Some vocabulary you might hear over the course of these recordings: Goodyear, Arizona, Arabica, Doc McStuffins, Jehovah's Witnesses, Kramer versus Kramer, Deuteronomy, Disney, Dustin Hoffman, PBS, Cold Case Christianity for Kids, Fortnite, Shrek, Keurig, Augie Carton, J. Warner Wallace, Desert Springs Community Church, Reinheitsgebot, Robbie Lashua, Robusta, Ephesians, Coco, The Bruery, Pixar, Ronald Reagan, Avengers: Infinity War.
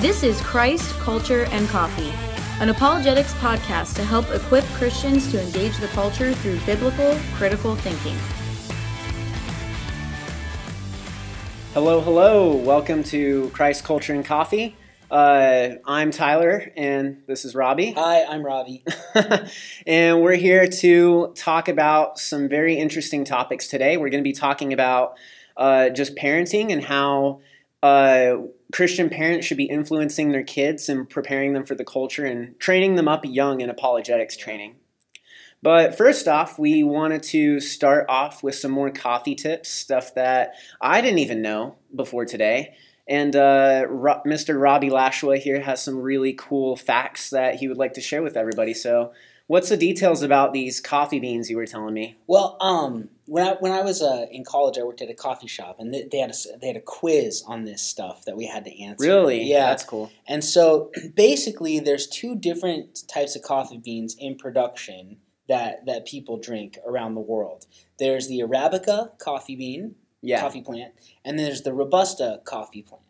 This is Christ, Culture, and Coffee, an apologetics podcast to help equip Christians to engage the culture through biblical, critical thinking. Hello, hello. Welcome to Christ, Culture, and Coffee. I'm Tyler, and this is Robbie. Hi, I'm Robbie. And we're here to talk about some very interesting topics today. We're going to be talking about just parenting and how Christian parents should be influencing their kids and preparing them for the culture and training them up young in apologetics training. But first off, we wanted to start off with some more coffee tips, stuff that I didn't even know before today. And Mr. Robbie Lashua here has some really cool facts that he would like to share with everybody. So what's the details about these coffee beans you were telling me? Well, when I was in college, I worked at a coffee shop, and they had a quiz on this stuff that we had to answer. Really? Yeah. That's cool. And so basically there's two different types of coffee beans in production that people drink around the world. There's the Arabica coffee bean, coffee plant, and then there's the Robusta coffee plant.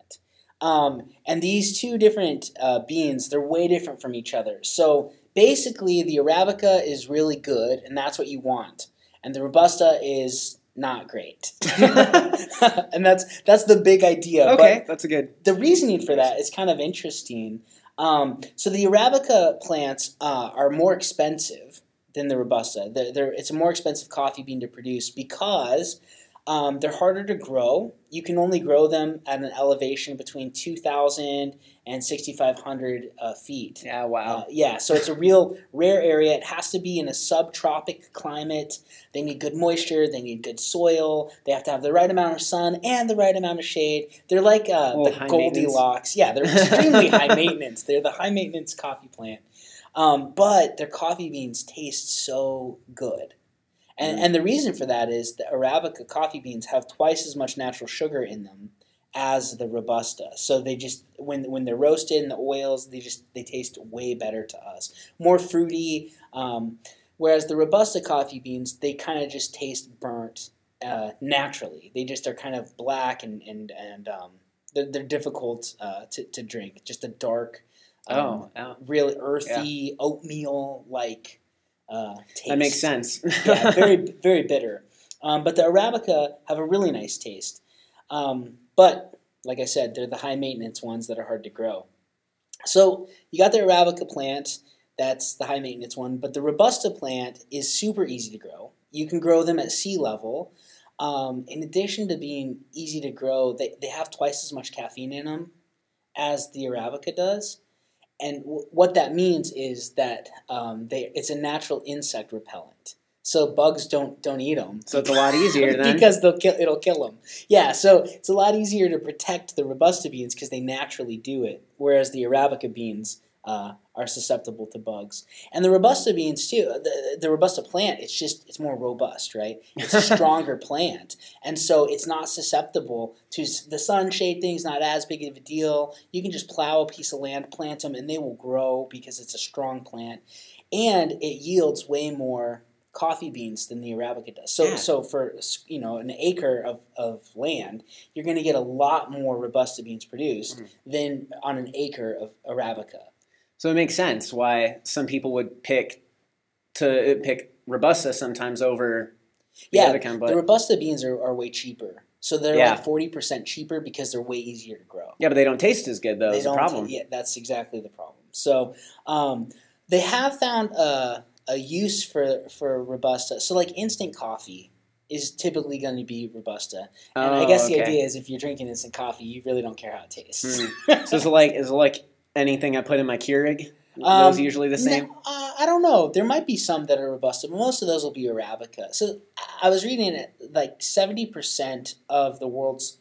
And these two different beans, they're way different from each other. So basically, the Arabica is really good, and that's what you want. And the Robusta is not great. And that's the big idea. Okay, but that's a good. The reasoning for that is kind of interesting. So the Arabica plants are more expensive than the Robusta. It's a more expensive coffee bean to produce because they're harder to grow. You can only grow them at an elevation between 2,000 and 6,500 feet. Yeah, wow. So it's a real rare area. It has to be in a subtropic climate. They need good moisture. They need good soil. They have to have the right amount of sun and the right amount of shade. They're like the Goldilocks. Yeah, they're extremely high maintenance. They're the high maintenance coffee plant. But their coffee beans taste so good. And the reason for that is the Arabica coffee beans have twice as much natural sugar in them as the Robusta. So they just when they're roasted in the oils, they taste way better to us, more fruity. Whereas the Robusta coffee beans, they kind of just taste burnt naturally. They just are kind of black and they're difficult to drink. Just a dark, really earthy oatmeal like. Taste. That makes sense. Yeah, very, very bitter. But the Arabica have a really nice taste. But, like I said, they're the high-maintenance ones that are hard to grow. So you got the Arabica plant. That's the high-maintenance one. But the Robusta plant is super easy to grow. You can grow them at sea level. In addition to being easy to grow, they have twice as much caffeine in them as the Arabica does. And what that means is that it's a natural insect repellent, so bugs don't eat them. So it's a lot easier then because it'll kill them. Yeah, so it's a lot easier to protect the Robusta beans because they naturally do it, whereas the Arabica beans are susceptible to bugs. And the Robusta beans too. The Robusta plant, it's more robust, right? It's a stronger plant, and so it's not susceptible to the sunshade thing's not as big of a deal. You can just plow a piece of land, plant them, and they will grow because it's a strong plant, and it yields way more coffee beans than the Arabica does. So for an acre of land, you're going to get a lot more Robusta beans produced than on an acre of Arabica. So it makes sense why some people would pick Robusta sometimes over the Arabica. But the Robusta beans are way cheaper. So they're like 40% cheaper because they're way easier to grow. Yeah, but they don't taste as good, though. That's the problem. That's exactly the problem. So they have found a use for Robusta. So like instant coffee is typically going to be Robusta. And I guess the idea is if you're drinking instant coffee, you really don't care how it tastes. So it's like anything I put in my Keurig, those are usually the same? I don't know. There might be some that are Robusta, but most of those will be Arabica. So I was reading it, like 70% of the world's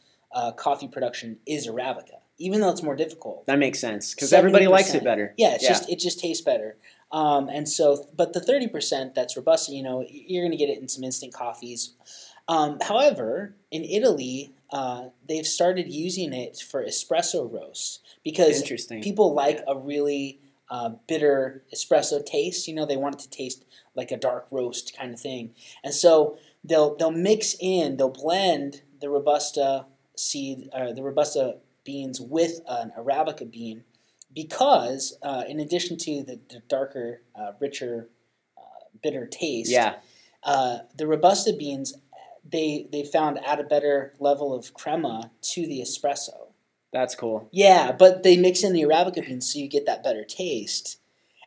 coffee production is Arabica, even though it's more difficult. That makes sense because everybody likes it better. Yeah, it just tastes better. But the 30% that's Robusta, you're going to get it in some instant coffees. However, in Italy, they've started using it for espresso roasts because people like a really bitter espresso taste. They want it to taste like a dark roast kind of thing. And so they'll blend the Robusta beans with an Arabica bean because, in addition to the darker, richer, bitter taste, the Robusta beans, they found add a better level of crema to the espresso. That's cool. Yeah, but they mix in the Arabica beans so you get that better taste.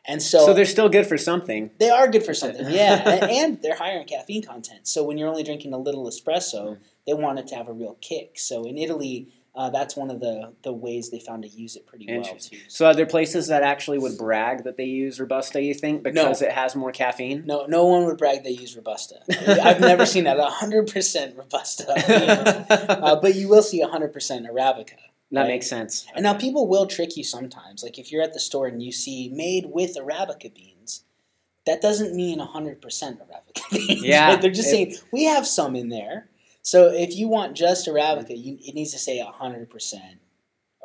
And so they're still good for something. They are good for something, yeah. And they're higher in caffeine content. So when you're only drinking a little espresso, they want it to have a real kick. So in Italy, that's one of the ways they found to use it pretty well, too. So are there places that actually would brag that they use Robusta, you think, because it has more caffeine? No, no one would brag they use Robusta. I've never seen that. 100% Robusta. But you will see 100% Arabica. That makes sense. And now people will trick you sometimes. Like if you're at the store and you see made with Arabica beans, that doesn't mean 100% Arabica beans. Yeah. Right? They're just saying, we have some in there. So if you want just Arabica, it needs to say 100%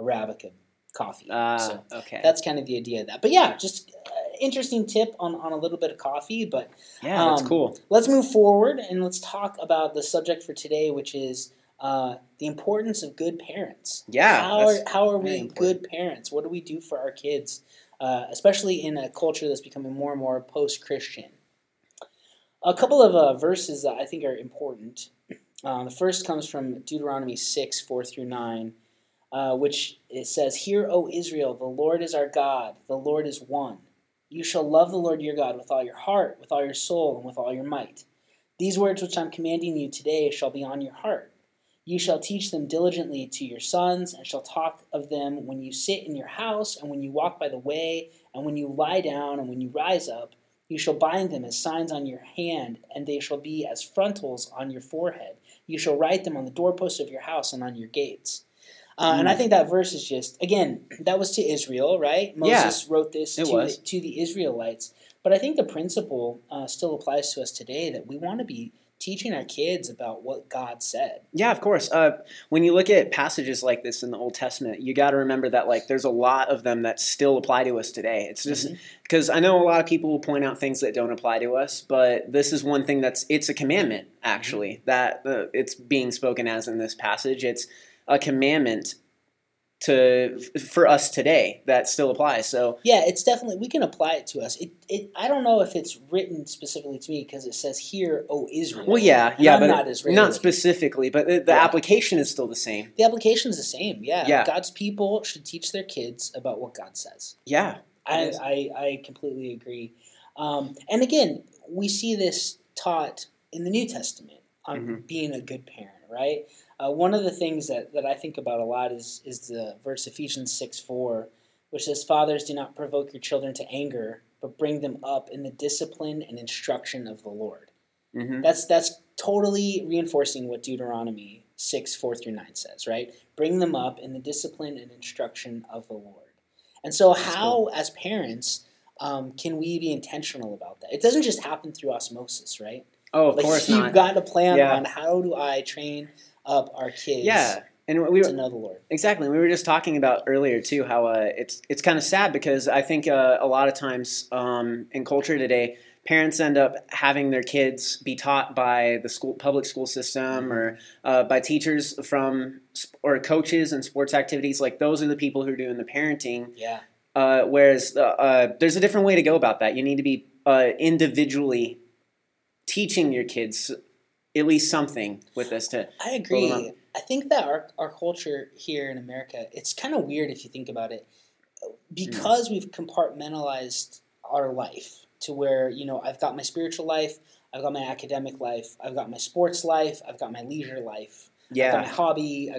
Arabica coffee. So okay. That's kind of the idea of that. But yeah, just interesting tip on a little bit of coffee. But yeah, that's cool. Let's move forward and let's talk about the subject for today, which is the importance of good parents. Yeah. How are we good parents? What do we do for our kids, especially in a culture that's becoming more and more post-Christian? A couple of verses that I think are important. The first comes from Deuteronomy 6, 4 through 9, which it says, "Hear, O Israel, the Lord is our God, the Lord is one. You shall love the Lord your God with all your heart, with all your soul, and with all your might. These words which I'm commanding you today shall be on your heart. You shall teach them diligently to your sons, and shall talk of them when you sit in your house, and when you walk by the way, and when you lie down, and when you rise up. You shall bind them as signs on your hand, and they shall be as frontals on your forehead. You shall write them on the doorposts of your house and on your gates." And I think that verse is just, again, that was to Israel, right? Moses wrote this to the Israelites. But I think the principle still applies to us today, that we want to be teaching our kids about what God said. Yeah, of course. When you look at passages like this in the Old Testament, you got to remember that there's a lot of them that still apply to us today. It's just because I know a lot of people will point out things that don't apply to us, but this is one thing it's a commandment, actually, that it's being spoken as in this passage. It's a commandment for us today that still applies. So yeah, it's definitely, we can apply it to us. I don't know if it's written specifically to me because it says, "Hear, O Israel." Well, but I'm not Israeli. Not specifically, but the application is still the same. The application is the same. Yeah, God's people should teach their kids about what God says. Yeah, I completely agree. And again, we see this taught in the New Testament on being a good parent, right? One of the things that I think about a lot is the verse Ephesians 6:4, which says, "Fathers, do not provoke your children to anger, but bring them up in the discipline and instruction of the Lord." That's totally reinforcing what Deuteronomy 6:4 through 9 says, right? Bring them up in the discipline and instruction of the Lord. And so as parents, can we be intentional about that? It doesn't just happen through osmosis, right? Oh, of course not. You've got to plan on how do I train up our kids to know the Lord. Exactly. We were just talking about earlier, too, how it's kind of sad because I think a lot of times in culture today, parents end up having their kids be taught by the public school system or by teachers or coaches and sports activities. Like those are the people who are doing the parenting. Yeah. Whereas there's a different way to go about that. You need to be individually teaching your kids at least something with this to... I agree. I think that our culture here in America, it's kind of weird if you think about it, because we've compartmentalized our life to where, I've got my spiritual life, I've got my academic life, I've got my sports life, I've got my leisure life, I've got my hobby,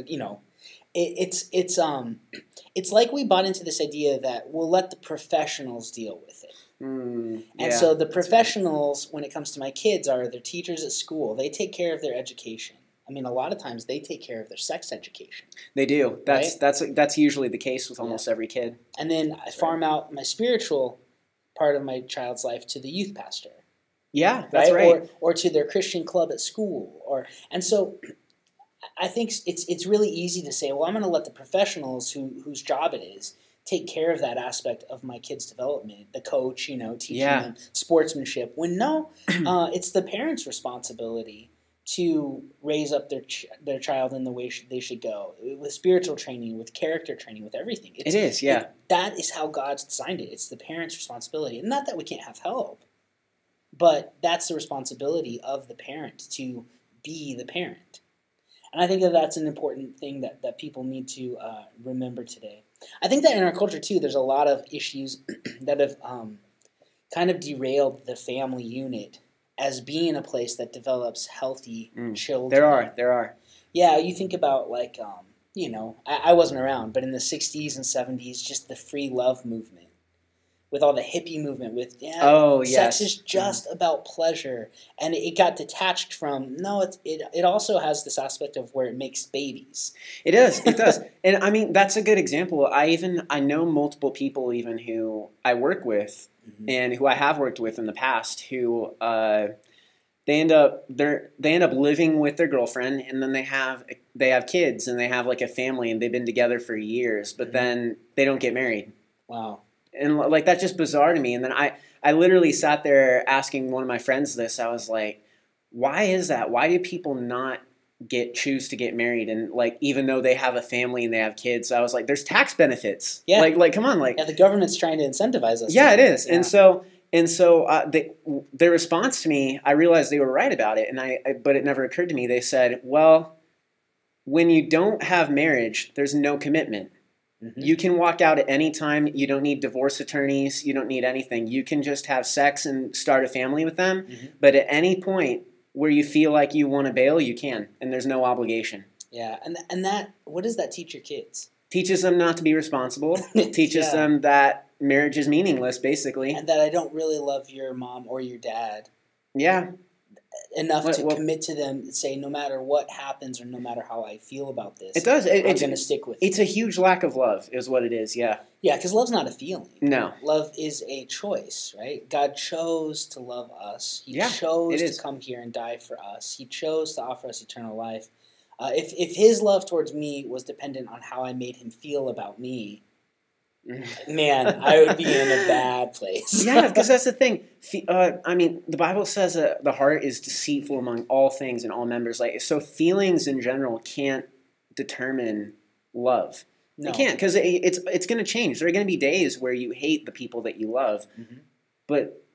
It's like we bought into this idea that we'll let the professionals deal with it. And so the professionals, when it comes to my kids, are their teachers at school. They take care of their education. I mean, a lot of times they take care of their sex education. They do. That's usually the case with almost every kid. And then I farm out my spiritual part of my child's life to the youth pastor. Yeah, that's right. Or to their Christian club at school. And so I think it's really easy to say, well, I'm going to let the professionals whose job it is take care of that aspect of my kid's development, the coach, teaching them sportsmanship. When it's the parent's responsibility to raise up their child in the way they should go, with spiritual training, with character training, with everything. That is how God's designed it. It's the parents' responsibility. And not that we can't have help, but that's the responsibility of the parent to be the parent. And I think that that's an important thing that people need to remember today. I think that in our culture, too, there's a lot of issues that have kind of derailed the family unit as being a place that develops healthy children. There are. Yeah, you think about, like, I wasn't around, but in the 60s and 70s, just the free love movement, with all the hippie movement, sex is just about pleasure. And it got detached from, it also has this aspect of where it makes babies. It is, it does. And I mean, that's a good example. I know multiple people even who I work with and who I have worked with in the past who they end up living with their girlfriend, and then they have kids and they have like a family and they've been together for years, but then they don't get married. Wow. And, like, that's just bizarre to me. And then I literally sat there asking one of my friends this. I was like, why is that? Why do people not choose to get married? And, like, even though they have a family and they have kids, I was like, there's tax benefits. Yeah. Like come on. Like, yeah, the government's trying to incentivize us. Yeah, it is. Yeah. And so their response to me, I realized they were right about it. And but it never occurred to me. They said, well, when you don't have marriage, there's no commitment. Mm-hmm. You can walk out at any time. You don't need divorce attorneys. You don't need anything. You can just have sex and start a family with them. Mm-hmm. But at any point where you feel like you want to bail, you can, and there's no obligation. Yeah, and that, what does that teach your kids? Teaches them not to be responsible. Teaches them that marriage is meaningless, basically. And that I don't really love your mom or your dad. Yeah. Enough to commit to them and say, no matter what happens or no matter how I feel about this, I'm going to stick with it. It's a huge lack of love is what it is, yeah. Yeah, because love's not a feeling. No. Love is a choice, right? God chose to love us. He chose to come here and die for us. He chose to offer us eternal life. If his love towards me was dependent on how I made him feel about me, man, I would be in a bad place. Yeah, because that's the thing. The Bible says that the heart is deceitful among all things and all members. Like, so feelings in general can't determine love. No. They can't, because it's going to change. There are going to be days where you hate the people that you love, but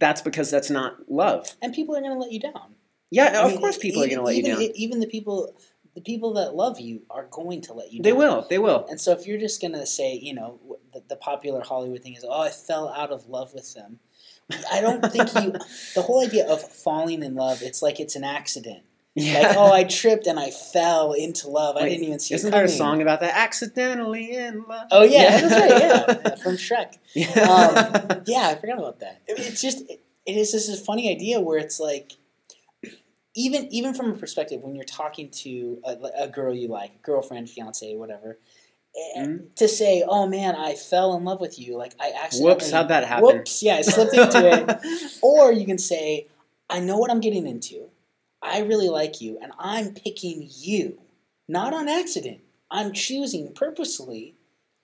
that's because that's not love. And people are going to let you down. Yeah, of course people are going to let you down. Even the people... The people that love you are going to let you down. They will. And so if you're just going to say, the popular Hollywood thing is, oh, I fell out of love with them. I don't think the whole idea of falling in love, it's like it's an accident. Yeah. Like, oh, I tripped and I fell into love. I didn't even see it coming. Isn't there a song about that? Accidentally in love. Oh, yeah. That's right, yeah. From Shrek. Yeah. I forgot about that. It's just, it is this funny idea where it's like, Even from a perspective, when you're talking to a girl you like, girlfriend, fiance, whatever, to say, oh, man, I fell in love with you. Like, I accidentally... Whoops, how'd that happen? Whoops, yeah, I slipped into it. Or you can say, I know what I'm getting into. I really like you, and I'm picking you. Not on accident. I'm choosing purposely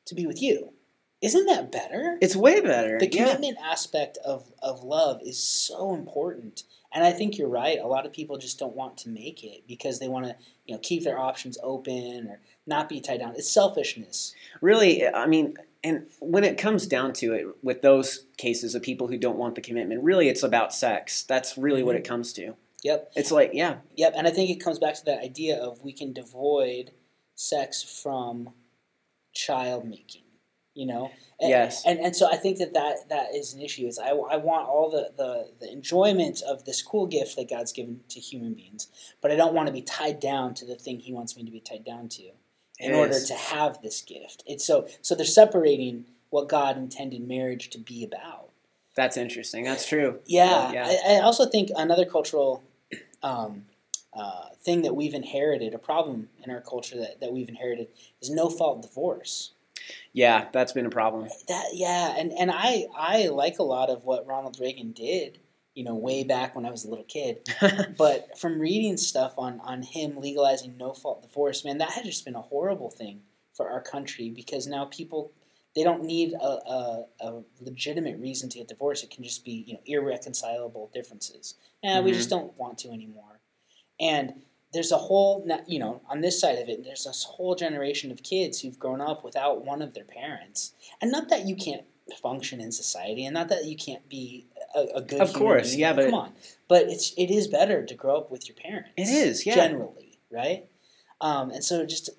to be with you. Isn't that better? It's way better. The commitment aspect of love is so important. And I think you're right. A lot of people just don't want to make it because they want to, keep their options open or not be tied down. It's selfishness. Really, and when it comes down to it, with those cases of people who don't want the commitment, really it's about sex. That's really what it comes to. Yep. It's like, yeah. Yep, and I think it comes back to that idea of we can devoid sex from child making. And so I think that is an issue. Is I want all the enjoyment of this cool gift that God's given to human beings, but I don't want to be tied down to the thing He wants me to be tied down to in order to have this gift. So they're separating what God intended marriage to be about. That's interesting. That's true. Yeah. I also think another cultural thing that we've inherited, a problem in our culture that we've inherited, is no-fault divorce. Yeah, that's been a problem. And I like a lot of what Ronald Reagan did, way back when I was a little kid. But from reading stuff on him legalizing no-fault divorce, man, that had just been a horrible thing for our country because now people, they don't need a legitimate reason to get divorced. It can just be, irreconcilable differences. We just don't want to anymore. And there's a whole, you know, on this side of it, there's this whole generation of kids who've grown up without one of their parents. And not that you can't function in society, and not that you can't be a good human being. Of course, yeah, but... Come on. But it is better to grow up with your parents. It is, yeah. Generally, right? And so just,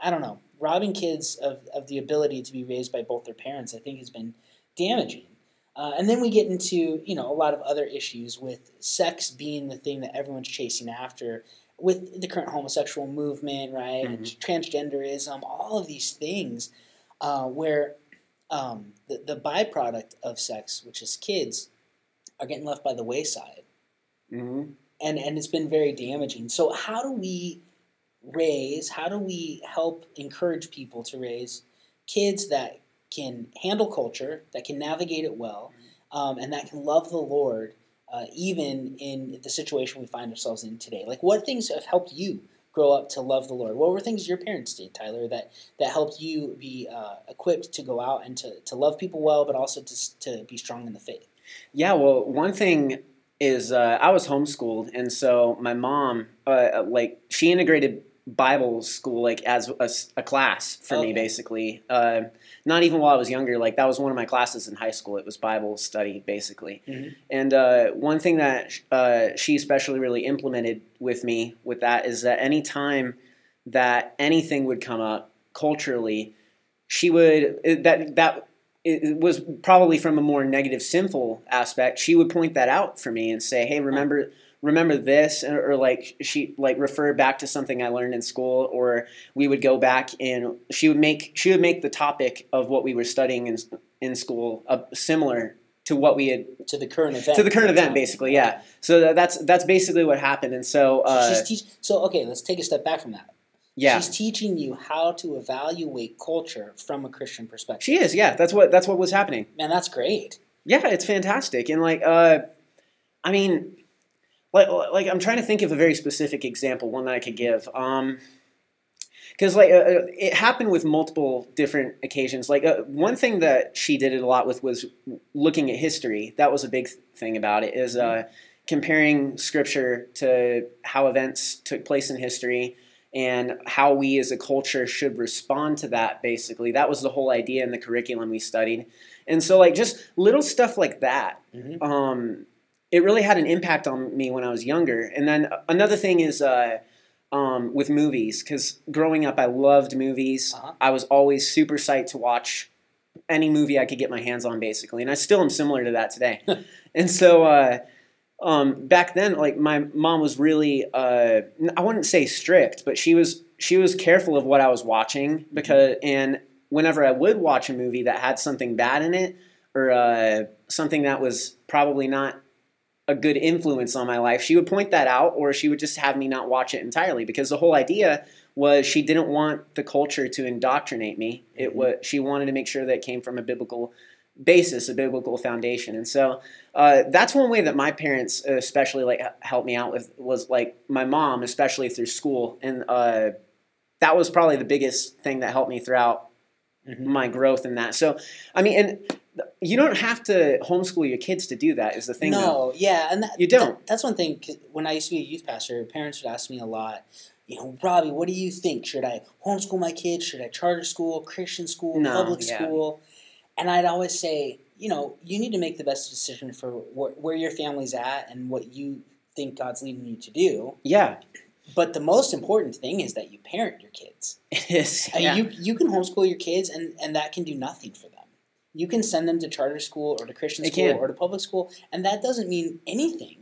I don't know, robbing kids of the ability to be raised by both their parents, I think, has been damaging. And then we get into, you know, a lot of other issues with sex being the thing that everyone's chasing after with the current homosexual movement, right? Mm-hmm. And transgenderism, all of these things where the byproduct of sex, which is kids, are getting left by the wayside. Mm-hmm. And it's been very damaging. So how do we help encourage people to raise kids that can handle culture, that can navigate it well, and that can love the Lord, even in the situation we find ourselves in today? Like, what things have helped you grow up to love the Lord? What were things your parents did, Tyler, that helped you be equipped to go out and to love people well, but also to be strong in the faith? Yeah, well, one thing is I was homeschooled, and so my mom, like, she integrated Bible school, like, as a class for me, basically. Not even while I was younger. Like, that was one of my classes in high school. It was Bible study, basically. Mm-hmm. And one thing that she especially really implemented with me with that is that any time that anything would come up culturally, she would – it was probably from a more negative, sinful aspect. She would point that out for me and say, "Hey, remember this," or like she like refer back to something I learned in school, or we would go back and she would make the topic of what we were studying in school similar to what we had to the current event basically, yeah. So that's basically what happened, and so let's take a step back from that. Yeah. She's teaching you how to evaluate culture from a Christian perspective. She is, yeah. That's what was happening. Man, that's great. Yeah, it's fantastic. And like, I mean, like I'm trying to think of a very specific example, one that I could give. Because like it happened with multiple different occasions. Like one thing that she did it a lot with was looking at history. That was a big thing about it. Is comparing scripture to how events took place in history. And how we as a culture should respond to that, basically. That was the whole idea in the curriculum we studied. And so, like, just little stuff like that, mm-hmm. It really had an impact on me when I was younger. And then another thing is with movies, because growing up I loved movies. Uh-huh. I was always super psyched to watch any movie I could get my hands on, basically. And I still am similar to that today. And so... back then, like, my mom was really, I wouldn't say strict, but she was careful of what I was watching because, and whenever I would watch a movie that had something bad in it or, something that was probably not a good influence on my life, she would point that out or she would just have me not watch it entirely because the whole idea was she didn't want the culture to indoctrinate me. Mm-hmm. She wanted to make sure that it came from a biblical basis, a biblical foundation. And so that's one way that my parents especially like helped me out with was like my mom, especially through school. And that was probably the biggest thing that helped me throughout mm-hmm. my growth in that. So, I mean, and you don't have to homeschool your kids to do that is the thing. No, yeah. And you don't. That's one thing. 'Cause when I used to be a youth pastor, parents would ask me a lot, you know, Robbie, what do you think? Should I homeschool my kids? Should I charter school, Christian school, public school? And I'd always say, you know, you need to make the best decision for where your family's at and what you think God's leading you to do. Yeah. But the most important thing is that you parent your kids. It is. Yeah. You can homeschool your kids, and that can do nothing for them. You can send them to charter school or to Christian school or to public school, and that doesn't mean anything.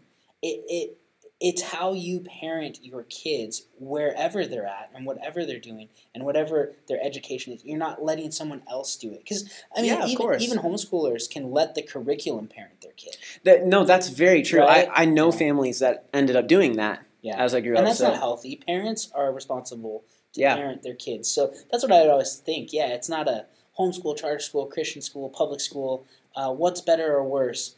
It's how you parent your kids wherever they're at and whatever they're doing and whatever their education is. You're not letting someone else do it. Because, I mean, even homeschoolers can let the curriculum parent their kid. No, that's very true. Right? I know families that ended up doing that as I grew up. And that's not healthy. Parents are responsible to parent their kids. So that's what I would always think. Yeah, it's not a homeschool, charter school, Christian school, public school. What's better or worse?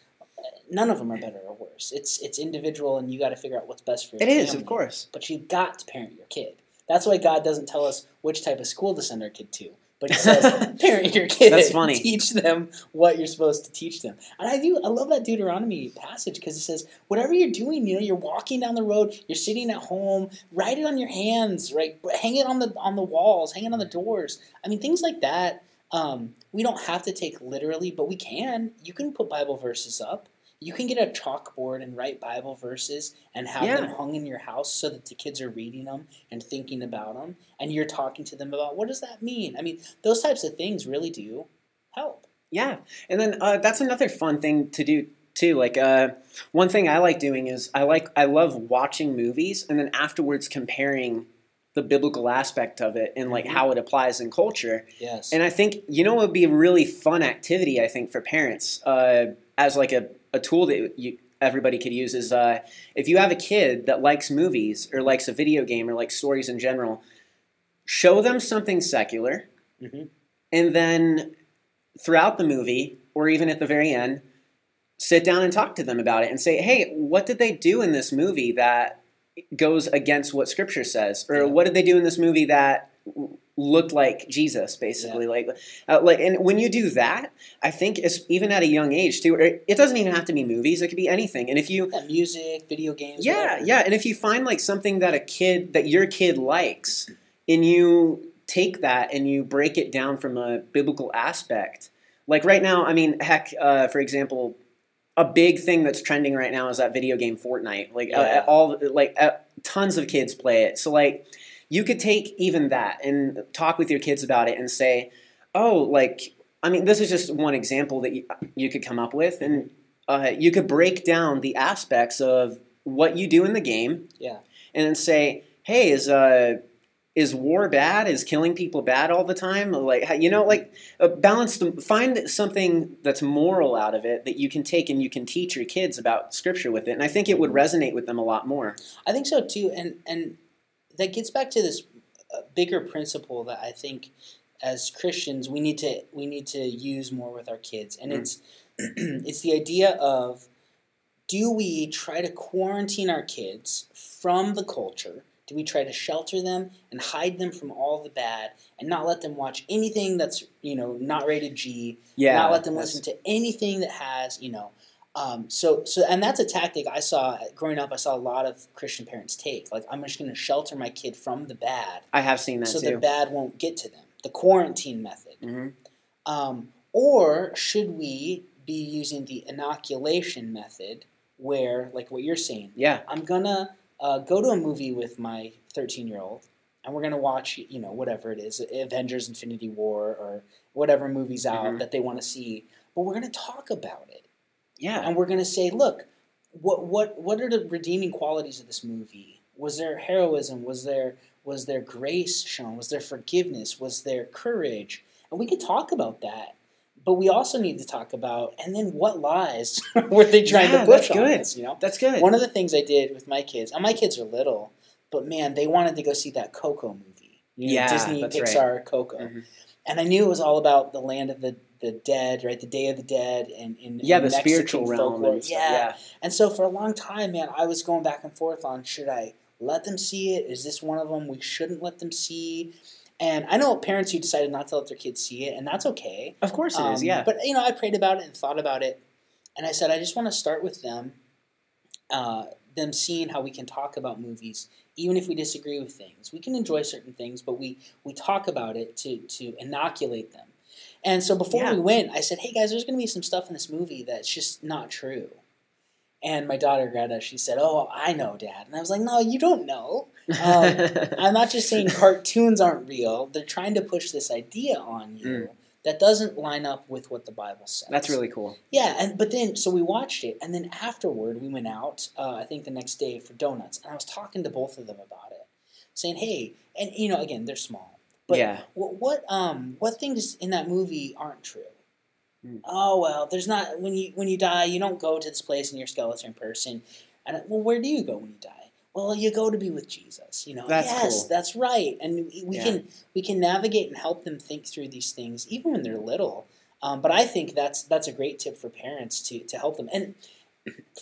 None of them are better or worse. It's individual, and you got to figure out what's best for your family. It is, of course. But you got to parent your kid. That's why God doesn't tell us which type of school to send our kid to. But he says, parent your kids. That's funny. Teach them what you're supposed to teach them. And I love that Deuteronomy passage because it says, whatever you're doing, you're walking down the road, you're sitting at home, write it on your hands, right? Hang it on the walls, hang it on the doors. I mean, things like that. We don't have to take literally, but we can. You can put Bible verses up. You can get a chalkboard and write Bible verses and have them hung in your house so that the kids are reading them and thinking about them, and you're talking to them about what does that mean? I mean, those types of things really do help. Yeah, and then that's another fun thing to do too. Like one thing I like doing is I love watching movies and then afterwards comparing the biblical aspect of it and like how it applies in culture. Yes, and I think it would be a really fun activity I think for parents as like a tool that everybody could use is if you have a kid that likes movies or likes a video game or likes stories in general, show them something secular, and then throughout the movie or even at the very end, sit down and talk to them about it and say, hey, what did they do in this movie that goes against what Scripture says? Or what did they do in this movie that looked like Jesus, basically. Yeah. And when you do that, I think it's even at a young age too. It doesn't even have to be movies; it could be anything. And if you music, video games, and if you find like something that your kid likes, and you take that and you break it down from a biblical aspect, like right now, I mean, heck, for example, a big thing that's trending right now is that video game Fortnite. Tons of kids play it. So like. You could take even that and talk with your kids about it and say, this is just one example that you could come up with. And you could break down the aspects of what you do in the game and then say, hey, is war bad? Is killing people bad all the time? Find something that's moral out of it that you can take and you can teach your kids about Scripture with it. And I think it would resonate with them a lot more. I think so too. And that gets back to this bigger principle that I think, as Christians, we need to use more with our kids, and it's the idea of, do we try to quarantine our kids from the culture? Do we try to shelter them and hide them from all the bad, and not let them watch anything that's not rated G? Yeah, not let them listen to anything that has and that's a tactic I saw growing up. I saw a lot of Christian parents take. Like, I'm just going to shelter my kid from the bad. I have seen that too. So the bad won't get to them. The quarantine method. Mm-hmm. Or should we be using the inoculation method where, like what you're saying, I'm going to go to a movie with my 13-year-old and we're going to watch, whatever it is, Avengers: Infinity War or whatever movie's out that they want to see. But we're going to talk about it. Yeah, and we're going to say, look, what are the redeeming qualities of this movie? Was there heroism? Was there grace shown? Was there forgiveness? Was there courage? And we can talk about that, but we also need to talk about, and then what lies were they trying to push on us? That's good. One of the things I did with my kids, and my kids are little, but man, they wanted to go see that Coco movie. Disney, Pixar, Coco. Mm-hmm. And I knew it was all about the land of the dead, right? The Day of the Dead and the Mexican spiritual realm. And so for a long time, man, I was going back and forth on, should I let them see it? Is this one of them we shouldn't let them see? And I know parents who decided not to let their kids see it, and that's okay. Of course it is, yeah. But, I prayed about it and thought about it, and I said, I just want to start with them seeing how we can talk about movies, even if we disagree with things. We can enjoy certain things, but we talk about it to inoculate them. And so before we went, I said, hey, guys, there's going to be some stuff in this movie that's just not true. And my daughter, Greta, she said, oh, I know, Dad. And I was like, no, you don't know. I'm not just saying cartoons aren't real. They're trying to push this idea on you that doesn't line up with what the Bible says. That's really cool. Yeah, so we watched it. And then afterward, we went out, I think the next day, for donuts. And I was talking to both of them about it, saying, hey, and, again, they're small. But what things in that movie aren't true? Oh, well, there's not, when you die, you don't go to this place and you're a skeleton person. And well, where do you go when you die? Well, you go to be with Jesus. That's cool. That's right. And we can navigate and help them think through these things even when they're little. But I think that's a great tip for parents to help them. And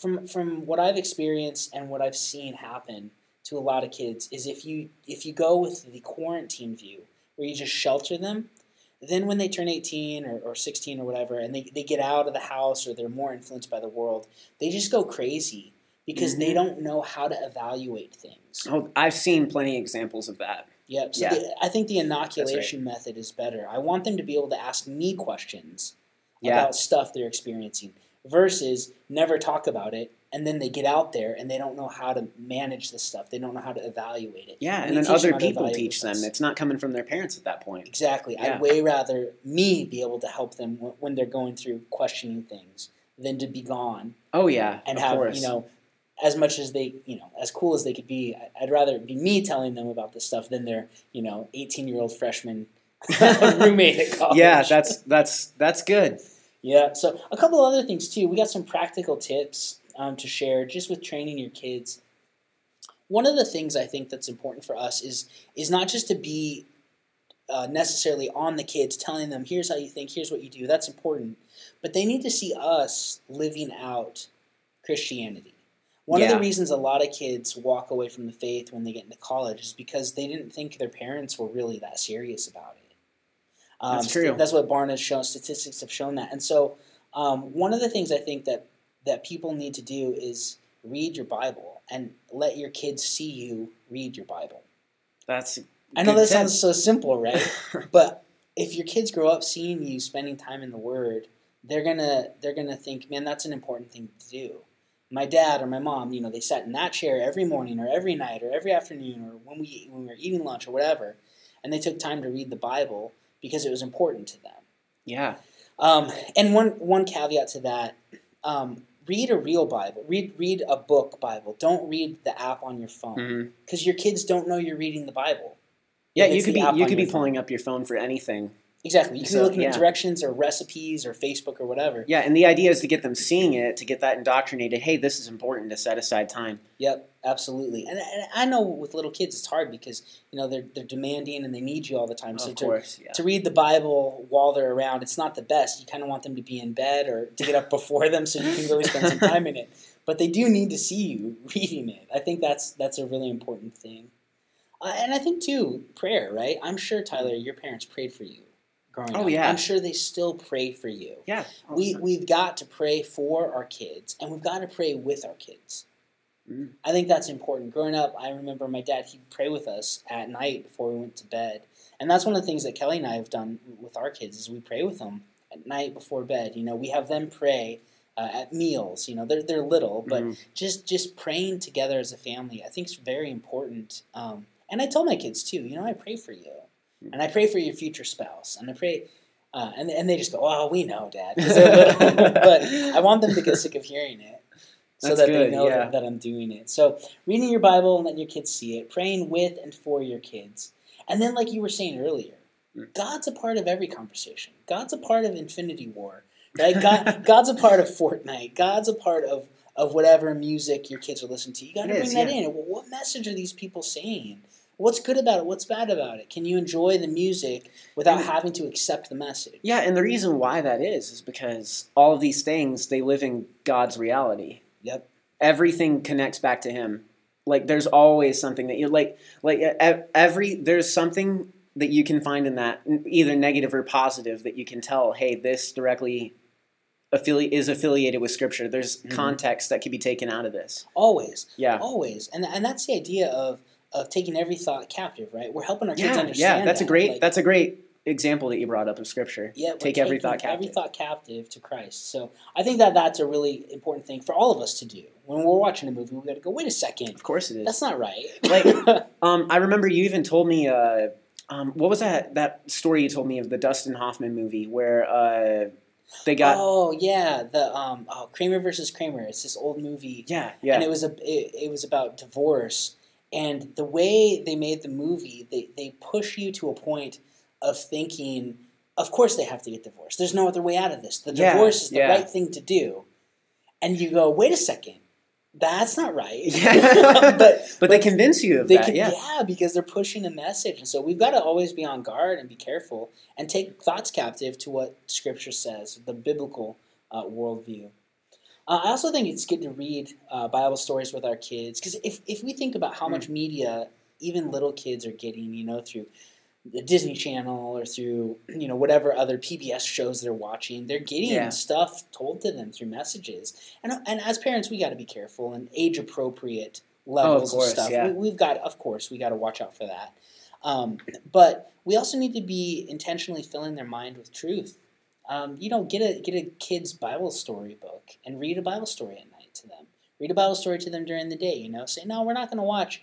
from what I've experienced and what I've seen happen to a lot of kids is if you go with the quarantine view, where you just shelter them, Then when they turn 18 or 16 or whatever, and they get out of the house or they're more influenced by the world, they just go crazy because mm-hmm. they don't know how to evaluate things. Oh, I've seen plenty of examples of that. Yep. So yeah. I think the inoculation right. method is better. I want them to be able to ask me questions yeah. about stuff they're experiencing versus never talk about it. And then they get out there and they don't know how to manage this stuff. They don't know how to evaluate it. Yeah, and then other people teach them. It's not coming from their parents at that point. Exactly. Yeah. I'd way rather me be able to help them when they're going through questioning things than to be gone. Oh, yeah, and have, course. You know, as much as they, you know, as cool as they could be, I'd rather it be me telling them about this stuff than their, you know, 18-year-old freshman roommate at college. Yeah, that's good. Yeah, so a couple other things, too. We got some practical tips to share just with training your kids. One of the things I think that's important for us is not just to be necessarily on the kids telling them, here's how you think, here's what you do. That's important. But they need to see us living out Christianity. One of the reasons a lot of kids walk away from the faith when they get into college is because they didn't think their parents were really that serious about it. That's true. That's what Barna's shown. Statistics have shown that. And so one of the things I think that people need to do is read your Bible and let your kids see you read your Bible. I know that sounds so simple, right? But if your kids grow up seeing you spending time in the Word, they're gonna think, man, that's an important thing to do. My dad or my mom, you know, they sat in that chair every morning or every night or every afternoon or when we were eating lunch or whatever, and they took time to read the Bible because it was important to them. Yeah. And one caveat to that. Read a real Bible. Read a book Bible. Don't read the app on your phone because your kids don't know you're reading the Bible. Yeah, you could be pulling up your phone for anything. Exactly. You could be looking at directions or recipes or Facebook or whatever. Yeah, and the idea is to get them seeing it, to get that indoctrinated. Hey, this is important, to set aside time. Yep, absolutely. And I know with little kids it's hard because you know they're demanding and they need you all the time. So to read the Bible while they're around, it's not the best. You kind of want them to be in bed or to get up before them so you can really spend some time in it. But they do need to see you reading it. I think that's a really important thing. And I think too, prayer, right? I'm sure, Tyler, your parents prayed for you. Oh, yeah. I'm sure they still pray for you. Yeah. We've got to pray for our kids, and we've got to pray with our kids. Mm. I think that's important. Growing up, I remember my dad, he'd pray with us at night before we went to bed. And that's one of the things that Kelly and I have done with our kids is we pray with them at night before bed. You know, we have them pray at meals. You know, they're little, but just praying together as a family I think is very important. And I tell my kids, too, you know, I pray for you. And I pray for your future spouse. And I pray, and they just go, "Oh, we know, Dad." But I want them to get sick of hearing it, so that's that good, they know that I'm doing it. So reading your Bible and letting your kids see it, praying with and for your kids, and then, like you were saying earlier, God's a part of every conversation. God's a part of Infinity War, right? God's a part of Fortnite. God's a part of whatever music your kids are listening to. You got to bring that in. Well, what message are these people saying? What's good about it? What's bad about it? Can you enjoy the music without having to accept the message? Yeah, and the reason why that is because all of these things, they live in God's reality. Yep. Everything connects back to Him. Like, there's always something that you there's something that you can find in that, either negative or positive, that you can tell, hey, this directly is affiliated with Scripture. There's context that can be taken out of this. Always. Yeah. Always. And that's the idea of taking every thought captive, right? We're helping our kids understand. Yeah, that's a great example that you brought up of Scripture. Yeah, take every thought captive. Every thought captive to Christ. So I think that's a really important thing for all of us to do. When we're watching a movie, we've got to go, wait a second. Of course it is. That's not right. I remember you even told me, what was that story you told me of the Dustin Hoffman movie where they got... Oh, yeah, the Kramer versus Kramer. It's this old movie. Yeah, yeah. And it was about divorce. And the way they made the movie, they push you to a point of thinking, of course they have to get divorced. There's no other way out of this. The divorce is the right thing to do. And you go, wait a second, that's not right. Yeah. but they convince you of that. Yeah, because they're pushing a message. And so we've got to always be on guard and be careful and take thoughts captive to what Scripture says, the biblical worldview. I also think it's good to read Bible stories with our kids because if we think about how much media even little kids are getting, you know, through the Disney Channel or through, you know, whatever other PBS shows they're watching. They're getting stuff told to them through messages. And as parents, we got to be careful and age-appropriate levels of stuff. Yeah. We've got to watch out for that. But we also need to be intentionally filling their mind with truth. You know, get a kid's Bible story book and read a Bible story at night to them. Read a Bible story to them during the day, you know. Say, no, we're not going to watch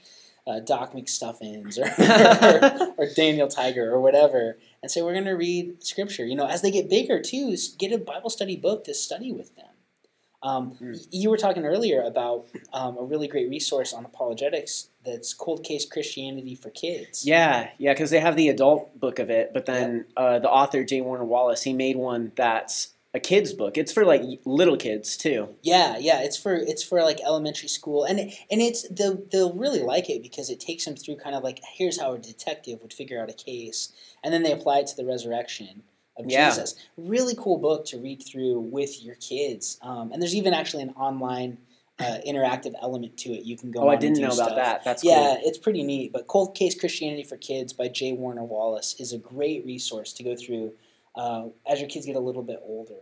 Doc McStuffins or Daniel Tiger or whatever. And say, we're going to read Scripture. You know, as they get bigger, too, get a Bible study book to study with them. You were talking earlier about a really great resource on apologetics that's Cold Case Christianity for Kids. Yeah, because they have the adult book of it, but then the author, J. Warner Wallace, he made one that's a kid's book. It's for, like, little kids, too. Yeah, it's for like, elementary school. And they'll really like it because it takes them through kind of, like, here's how a detective would figure out a case, and then they apply it to the resurrection of Jesus. Really cool book to read through with your kids. And there's even actually an online interactive element to it. You can go on and do stuff. Oh, I didn't know about that. That's cool. Yeah, it's pretty neat. But Cold Case Christianity for Kids by J. Warner Wallace is a great resource to go through as your kids get a little bit older.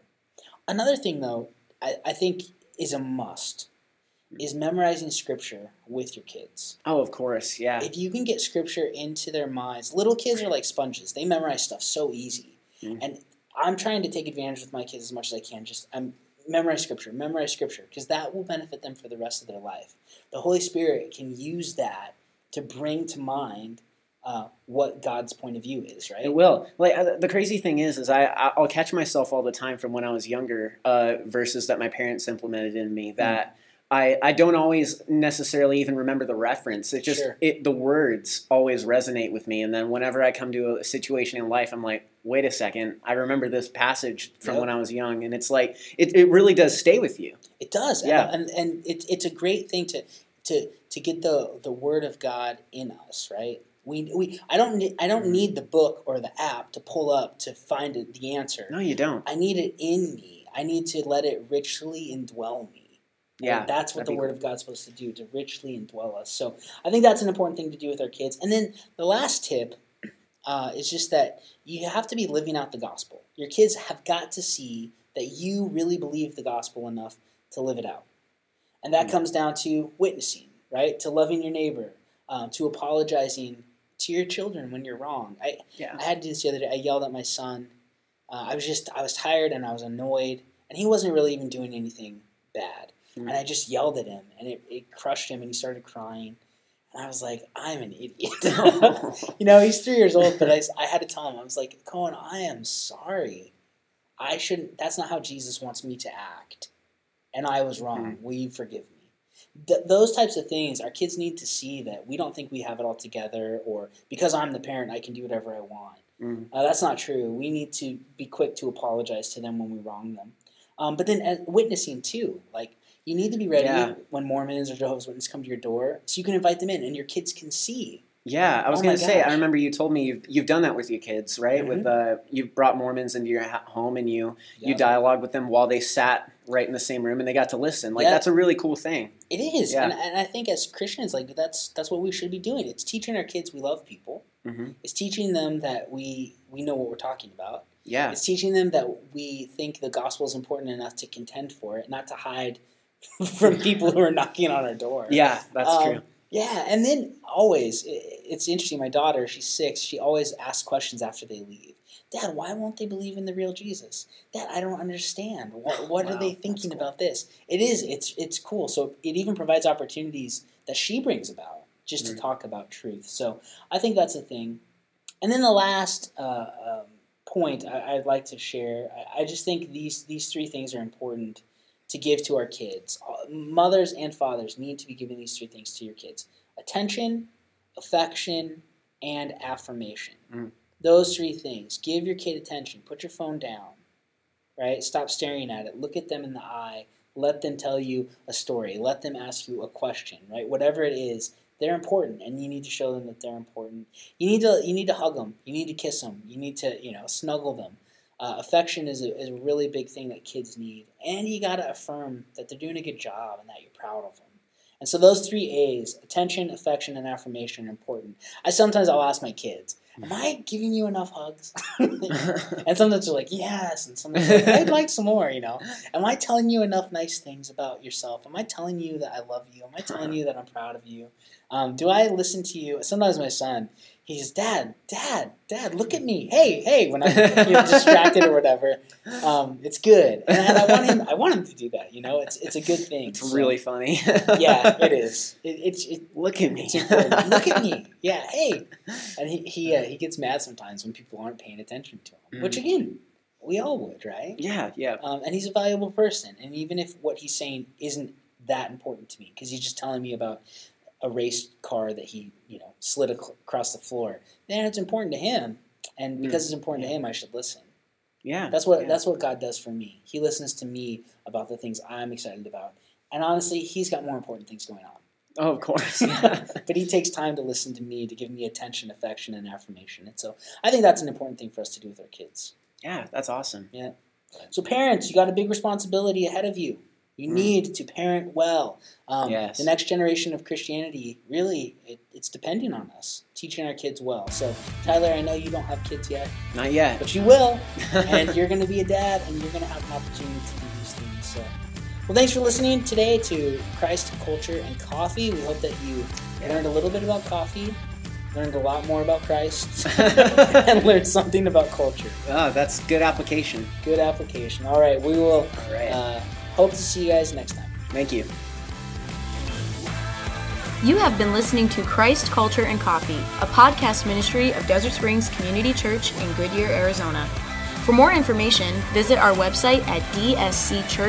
Another thing, though, I think is a must is memorizing Scripture with your kids. Oh, of course, yeah. If you can get Scripture into their minds. Little kids are like sponges. They memorize stuff so easy. And I'm trying to take advantage with my kids as much as I can. Just memorize Scripture, because that will benefit them for the rest of their life. The Holy Spirit can use that to bring to mind what God's point of view is, right? It will. Like, the crazy thing is I'll catch myself all the time from when I was younger, verses that my parents implemented in me that I don't always necessarily even remember the reference. It's just the words always resonate with me. And then whenever I come to a situation in life, I'm like, wait a second, I remember this passage from when I was young. And it's like, it really does stay with you. It does. Yeah. And it's a great thing to get the word of God in us, right? I don't need the book or the app to pull up to find the answer. No, you don't. I need it in me. I need to let it richly indwell me. Yeah, and that's what the Word of God's supposed to do, to richly indwell us. So I think that's an important thing to do with our kids. And then the last tip is just that you have to be living out the gospel. Your kids have got to see that you really believe the gospel enough to live it out. And that comes down to witnessing, right? To loving your neighbor, to apologizing to your children when you're wrong. I had to do this the other day. I yelled at my son. I was tired and I was annoyed, and he wasn't really even doing anything bad. And I just yelled at him, and it crushed him, and he started crying. And I was like, I'm an idiot. You know, he's 3 years old, but I had to tell him. I was like, Cohen, I am sorry. I shouldn't – that's not how Jesus wants me to act. And I was wrong. Will you forgive me? Those types of things, our kids need to see that we don't think we have it all together, or because I'm the parent, I can do whatever I want. That's not true. We need to be quick to apologize to them when we wrong them. But then witnessing too, like – you need to be ready when Mormons or Jehovah's Witnesses come to your door, so you can invite them in, and your kids can see. Yeah, I was going to say, I remember you told me you've done that with your kids, right? Mm-hmm. With you've brought Mormons into your home, and you dialogue with them while they sat right in the same room, and they got to listen. Like that's a really cool thing. It is, and I think as Christians, like that's what we should be doing. It's teaching our kids we love people. Mm-hmm. It's teaching them that we know what we're talking about. Yeah, it's teaching them that we think the gospel is important enough to contend for it, not to hide from people who are knocking on our door. Yeah, that's true. Yeah, and then always, it's interesting, my daughter, she's 6, she always asks questions after they leave. Dad, why won't they believe in the real Jesus? Dad, I don't understand. What are they thinking about this? It is, it's cool. So it even provides opportunities that she brings about just to talk about truth. So I think that's a thing. And then the last point I'd like to share, I just think these three things are important to give to our kids. Mothers and fathers need to be giving these three things to your kids: attention, affection, and affirmation. Those three things. Give your kid attention. Put your phone down. Right? Stop staring at it. Look at them in the eye. Let them tell you a story. Let them ask you a question. Right? Whatever it is, they're important, and you need to show them that they're important. You need to hug them. You need to kiss them. You need to, snuggle them. Affection is a really big thing that kids need. And you got to affirm that they're doing a good job and that you're proud of them. And so those three A's, attention, affection, and affirmation, are important. I'll ask my kids, am I giving you enough hugs? And sometimes you're like, yes. And sometimes you're like, I'd like some more, you know. Am I telling you enough nice things about yourself? Am I telling you that I love you? Am I telling you that I'm proud of you? Do I listen to you? Sometimes my son, he says, Dad, look at me. Hey, when I'm distracted or whatever. It's good. And I want him to do that, you know. It's a good thing. It's so, really funny. Yeah, it is. Look at me. Look at me. Yeah, hey. And he gets mad sometimes when people aren't paying attention to him, which, again, we all would, right? Yeah. And he's a valuable person. And even if what he's saying isn't that important to me, because he's just telling me about a race car that he, slid across the floor. Man, it's important to him, and because it's important to him, I should listen. Yeah, that's what God does for me. He listens to me about the things I'm excited about, and honestly, he's got more important things going on. Oh, of course. But he takes time to listen to me, to give me attention, affection, and affirmation. And so, I think that's an important thing for us to do with our kids. Yeah, that's awesome. Yeah. So, parents, you got a big responsibility ahead of you. You need to parent well. Yes. The next generation of Christianity, really, it's depending on us, teaching our kids well. So, Tyler, I know you don't have kids yet. Not yet. But you will, and you're going to be a dad, and you're going to have an opportunity to do these things. So, well, thanks for listening today to Christ, Culture, and Coffee. We hope that you learned a little bit about coffee, learned a lot more about Christ, and learned something about culture. Oh, that's good application. Good application. All right, we will... All right. Hope to see you guys next time. Thank you. You have been listening to Christ, Culture, and Coffee, a podcast ministry of Desert Springs Community Church in Goodyear, Arizona. For more information, visit our website at dscchurch.com.